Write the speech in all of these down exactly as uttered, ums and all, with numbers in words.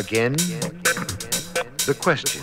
Again, the question.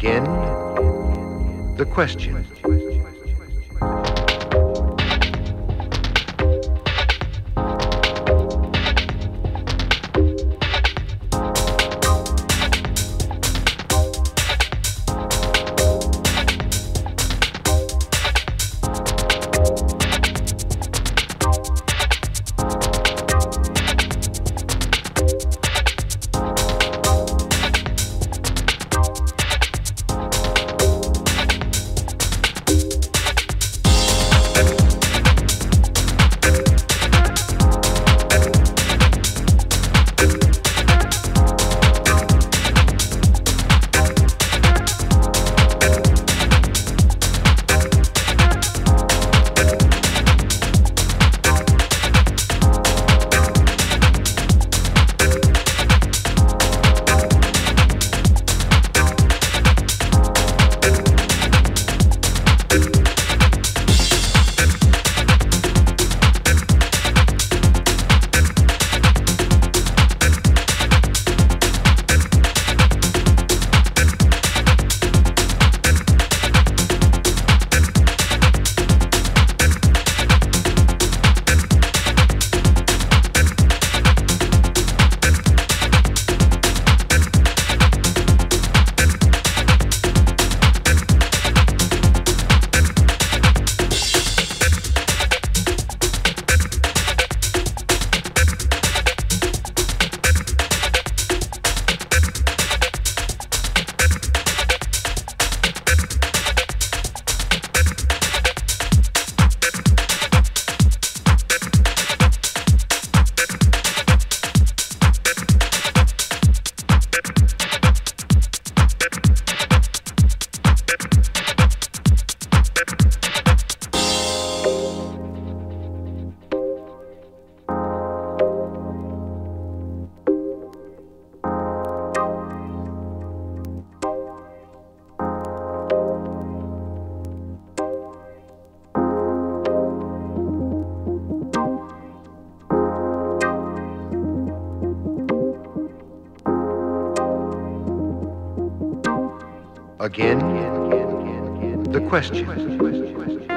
begin the question. Again, the question.